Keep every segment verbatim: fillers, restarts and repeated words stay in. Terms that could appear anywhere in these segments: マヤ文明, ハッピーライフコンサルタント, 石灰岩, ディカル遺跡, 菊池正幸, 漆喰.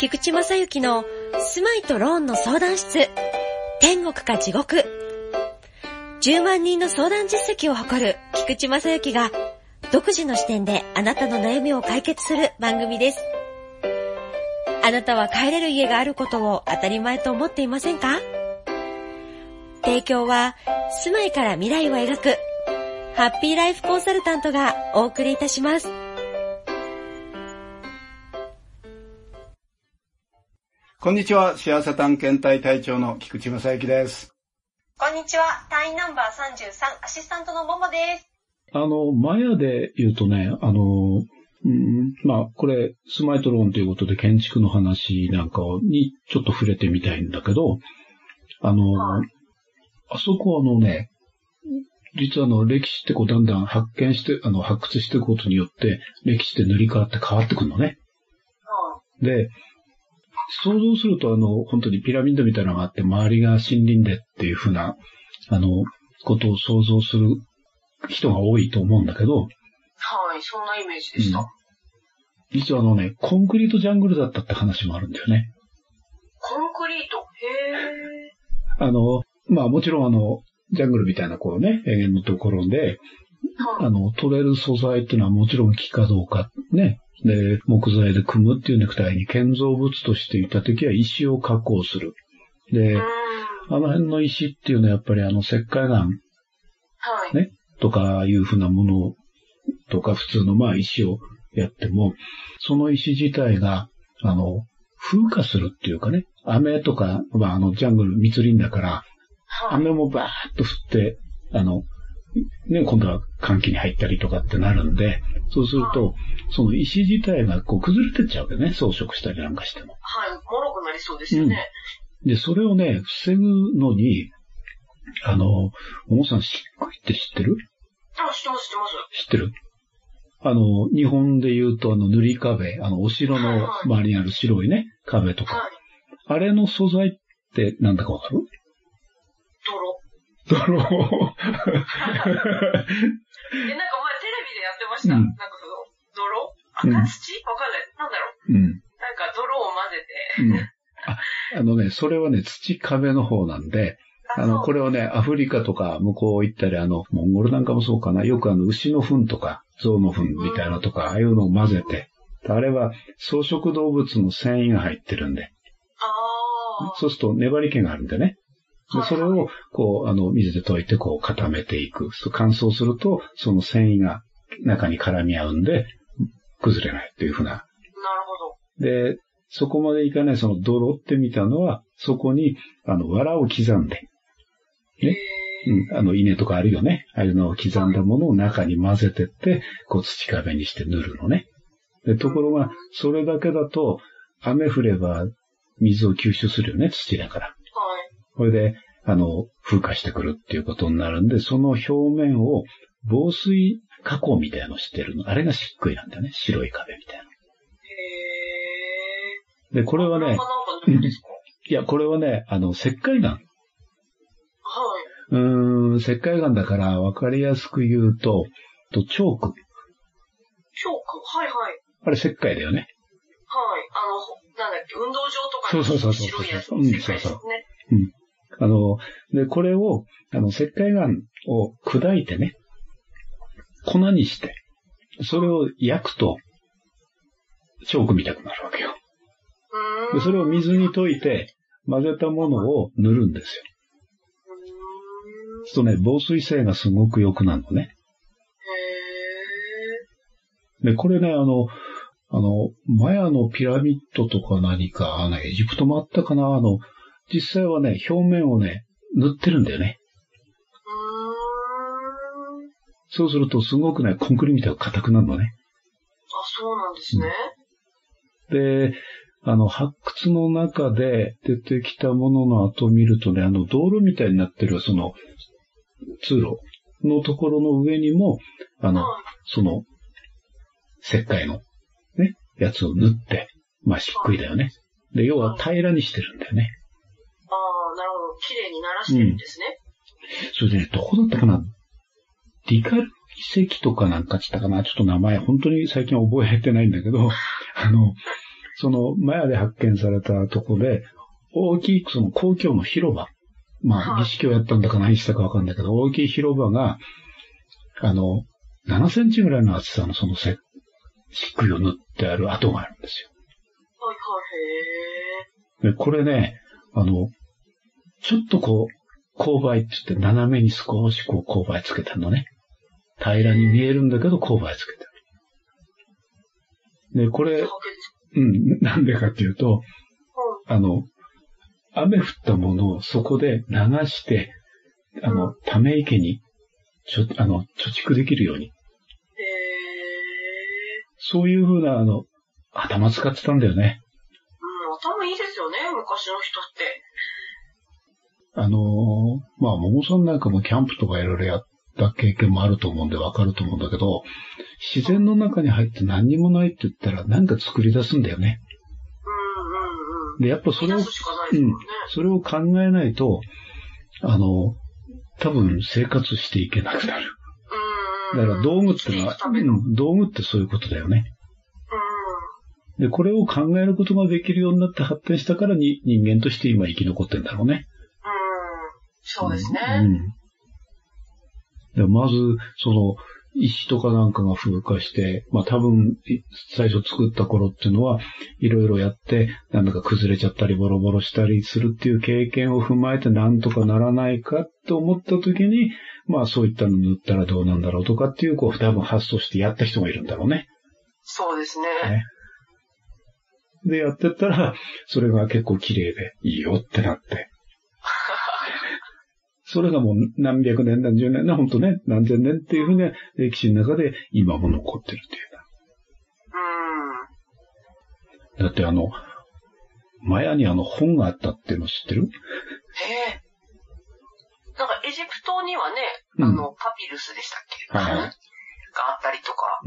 菊池正幸の住まいとローンの相談室、天国か地獄。じゅうまんにんの相談実績を誇る菊池正幸が独自の視点であなたの悩みを解決する番組です。あなたは帰れる家があることを当たり前と思っていませんか？提供は住まいから未来を描くハッピーライフコンサルタントがお送りいたします。こんにちは、幸せ探検隊隊長の菊池正幸です。こんにちは、隊員ナンバーさんじゅうさん、アシスタントのももです。あの、マヤで言うとね、あの、うん、まあ、これ、住まいとローンということで建築の話なんかにちょっと触れてみたいんだけど、あの、はい、あそこあのね、実はあの、歴史ってこうだんだん発見して、あの、発掘していくことによって、歴史って塗り替わって変わってくるのね。はい、で、想像するとあの本当にピラミッドみたいなのがあって周りが森林でっていう風なあのことを想像する人が多いと思うんだけど、はい、そんなイメージでした。うん、実はあのねコンクリートジャングルだったって話もあるんだよね。コンクリート、へー。あのまあもちろんあのジャングルみたいなこうね平原のところで、はい、あの取れる素材っていうのはもちろん木かどうかね。で、木材で組むっていうネクタイに建造物としていたときは石を加工する。で、あの辺の石っていうのはやっぱりあの石灰岩、はい、ね、とかいうふうなものとか普通のまあ石をやっても、その石自体があの風化するっていうかね、雨とか、まああのジャングル密林だから、雨もバーッと降って、あの、ね、今度は寒気に入ったりとかってなるんで、そうすると、その石自体がこう崩れてっちゃうわけね、装飾したりなんかしても。はい、脆くなりそうですよね。うん、で、それをね、防ぐのに、あの、ももさん、漆喰って知ってる？あ、知ってます、知ってます。知ってる？あの、日本で言うと、あの、塗り壁、あの、お城の周りにある白いね、壁とか。はい、あれの素材ってなんだかわかる？泥。泥。なんか前テレビでやってました。うん、なんかその泥赤土、うん、わかんない。なんだろう。うん、なんか泥を混ぜて、うんあ。あのね、それはね、土壁の方なんで、あの、これをね、アフリカとか向こう行ったり、あの、モンゴルなんかもそうかな。よくあの、牛の糞とか、象の糞みたいなとか、うん、ああいうのを混ぜて。あれは草食動物の繊維が入ってるんで。あそうすると粘り気があるんでね。でそれを、こう、あの、水で溶いて、こう、固めていく。乾燥すると、その繊維が中に絡み合うんで、崩れないっていうふうな。なるほど。で、そこまでいかない、その泥って見たのは、そこに、あの、藁を刻んで、ね。うん、あの、稲とかあるよね。ああいうのを刻んだものを中に混ぜてって、こう、土壁にして塗るのね。で、ところが、それだけだと、雨降れば、水を吸収するよね、土だから。これで、あの、風化してくるっていうことになるんで、その表面を防水加工みたいなのをしてるの。あれが漆喰なんだよね。白い壁みたいな。へー。で、これはね、いや、これはね、あの、石灰岩。はい。うーん、石灰岩だから分かりやすく言うと、と、チョーク。チョーク？はいはい。あれ石灰だよね。はい。あの、なんだっけ、運動場とか。そうそうそうそう。白いやつの石灰ですね。うん。そうそう。うん。あの、で、これを、あの、石灰岩を砕いてね、粉にして、それを焼くと、チョークみたくなるわけよ。で、それを水に溶いて、混ぜたものを塗るんですよ。そうするとね、防水性がすごく良くなるのね。で、これね、あの、あの、マヤのピラミッドとか何か、あの、エジプトもあったかな、あの、実際はね、表面をね、塗ってるんだよね。うーん。そうすると、すごくね、コンクリみたいに硬くなるのね。あ、そうなんですね。うん、で、あの、発掘の中で出てきたものの跡を見るとね、あの、道路みたいになってる、その、通路のところの上にも、あの、はい、その、石灰の、ね、やつを塗って、まあ、漆喰だよね。で、要は平らにしてるんだよね。綺麗にならしてるんですね。うん、それで、ね、どこだったかな、ディカル遺跡とかなんかつったかな、ちょっと名前、本当に最近覚えてないんだけど、あの、そのマヤで発見されたとこで、大きいその公共の広場、まあ儀式をやったんだか何したかわかんないけど、大きい広場が、あの、ななセンチぐらいの厚さのその漆喰を塗ってある跡があるんですよ。でこれね、あの、ちょっとこう、勾配って言って斜めに少しこう勾配つけてるのね。平らに見えるんだけど勾配つけてる。で、これ、うん、なんでかっていうと、あの、雨降ったものをそこで流して、あの、ため池に、ちょ、あの、貯蓄できるように。そういうふうな、あの、頭使ってたんだよね。うん、頭いいですよね、昔の人って。あのー、まあ、ももさんなんかもキャンプとかいろいろやった経験もあると思うんでわかると思うんだけど、自然の中に入って何にもないって言ったらなんか作り出すんだよね。うんうんうん。で、やっぱそれを、ね、うん、それを考えないと、あの、多分生活していけなくなる。うん。だから道具ってのは、うん、道具ってそういうことだよね。うん。で、これを考えることができるようになって発展したからに人間として今生き残ってんだろうね。そうですね。うん、でまず、その、石とかなんかが風化して、まあ多分、最初作った頃っていうのは、いろいろやって、なんだか崩れちゃったり、ボロボロしたりするっていう経験を踏まえて、なんとかならないかと思った時に、まあそういったの塗ったらどうなんだろうとかっていう、こう、多分発想してやった人がいるんだろうね。そうですね。ねで、やってったら、それが結構綺麗で、いいよってなって。それがもう何百年、何十年、本当ね、何千年っていうふうな歴史の中で今も残ってるっていうな。うん。だってあの、マヤにあの本があったっていうの知ってる？ええー。なんかエジプトにはね、うん、あの、パピルスでしたっけ？はい、はい。があったりとか、っ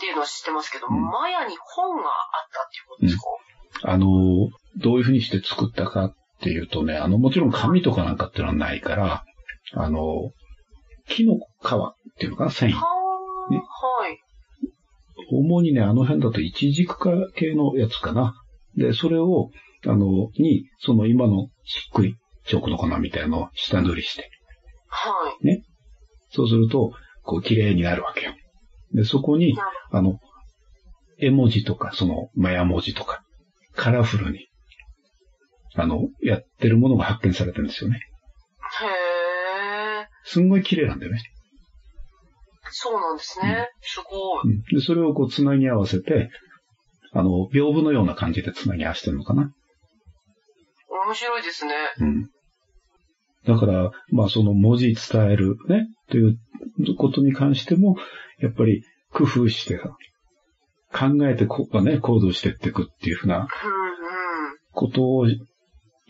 ていうのを知ってますけど、うん、マヤに本があったっていうことですか？うん、あの、どういうふうにして作ったか。っていうとね、あの、もちろん紙とかなんかっていうのはないから、あの、木の皮っていうのかな、繊維。ね、はい。主にね、あの辺だとイチジク科系のやつかな。で、それを、あの、に、その今の漆喰、食の粉みたいなのを下塗りして。はい。ね。そうすると、こう、綺麗になるわけよ。で、そこに、あの、絵文字とか、その、マヤ文字とか、カラフルに、あの、やってるものが発見されてるんですよね。へー。すんごい綺麗なんだよね。そうなんですね。うん、すごい、うん。で、それをこう、つなぎ合わせて、あの、屏風のような感じでつなぎ合わせてるのかな。面白いですね。うん。だから、まあ、その文字伝えるね、ということに関しても、やっぱり工夫してさ、考えてこう、ね、行動してっていくっていうふうな、ことを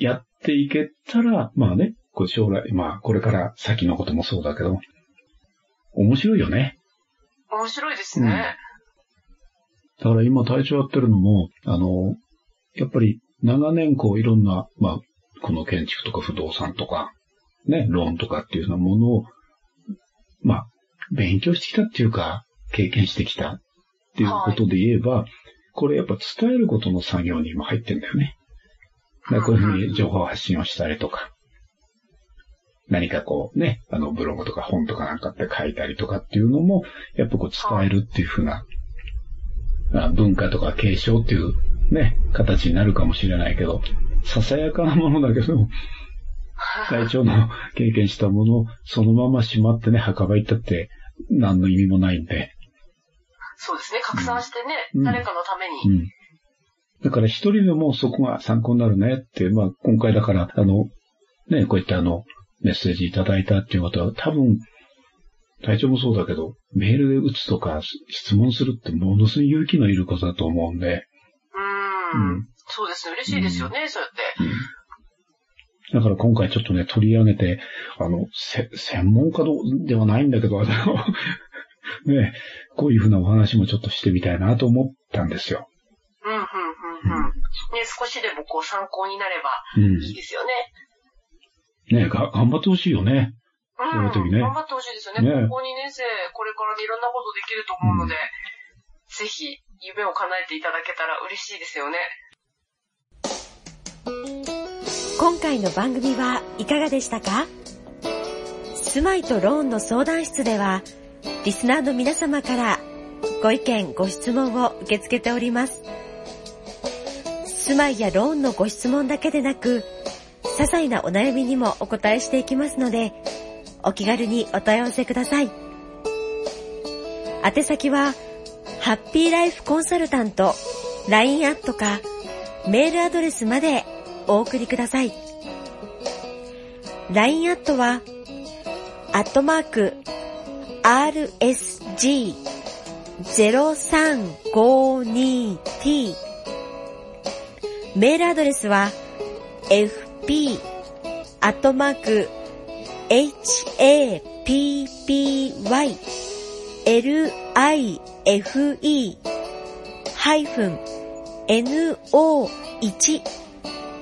やっていけたら、まあね、こう将来、まあこれから先のこともそうだけど、面白いよね。面白いですね。うん、だから今体調やってるのも、あの、やっぱり長年こういろんな、まあこの建築とか不動産とか、ね、ローンとかっていうようなものを、まあ勉強してきたっていうか、経験してきたっていうことで言えば、はい、これやっぱ伝えることの作業に今入ってんだよね。こういうふうに情報発信をしたりとか、何かこうね、あのブログとか本とかなんかって書いたりとかっていうのも、やっぱこう伝えるっていうふうな、文化とか継承っていうね、形になるかもしれないけど、ささやかなものだけど、体調の経験したものをそのまましまってね、墓場行ったって何の意味もないんで。そうですね、拡散してね、うん、誰かのために。うん、だから一人でもそこが参考になるねって、まあ今回だから、あの、ね、こういったあの、メッセージいただいたっていうことは多分、体調もそうだけど、メールで打つとか質問するってものすごい勇気のいることだと思うんで。うん、うん。そうですね、嬉しいですよね、うん、そうやって、うん。だから今回ちょっとね、取り上げて、あの、せ、専門家ではないんだけど、あの、ね、こういうふうなお話もちょっとしてみたいなと思ったんですよ。うん、うん。うん、ね、少しでもこう参考になればいいですよね。うん、ねえ、頑張ってほしいよね。うん、そういう時ね。頑張ってほしいですよね。高校にねん生、これからね、いろんなことできると思うので、ぜひ夢を叶えていただけたら嬉しいですよね。今回の番組はいかがでしたか？住まいとローンの相談室ではリスナーの皆様からご意見ご質問を受け付けております。住まいやローンのご質問だけでなく、些細なお悩みにもお答えしていきますので、お気軽にお問い合わせください。宛先はハッピーライフコンサルタント ライン アットかメールアドレスまでお送りください。 ライン アットはアットマーク アールエスジーゼロさんごにティー、 メールアドレスは エフピーアットマークエイチエーピーワイエルアイエフイーハイフンエヌオーワン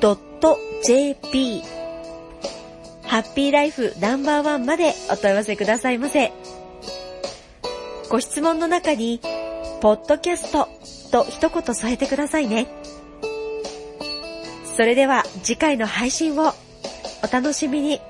ドットジェーピー ハッピーライフナンバーワンまでお問い合わせくださいませ。ご質問の中にポッドキャストと一言添えてくださいね。それでは次回の配信をお楽しみに。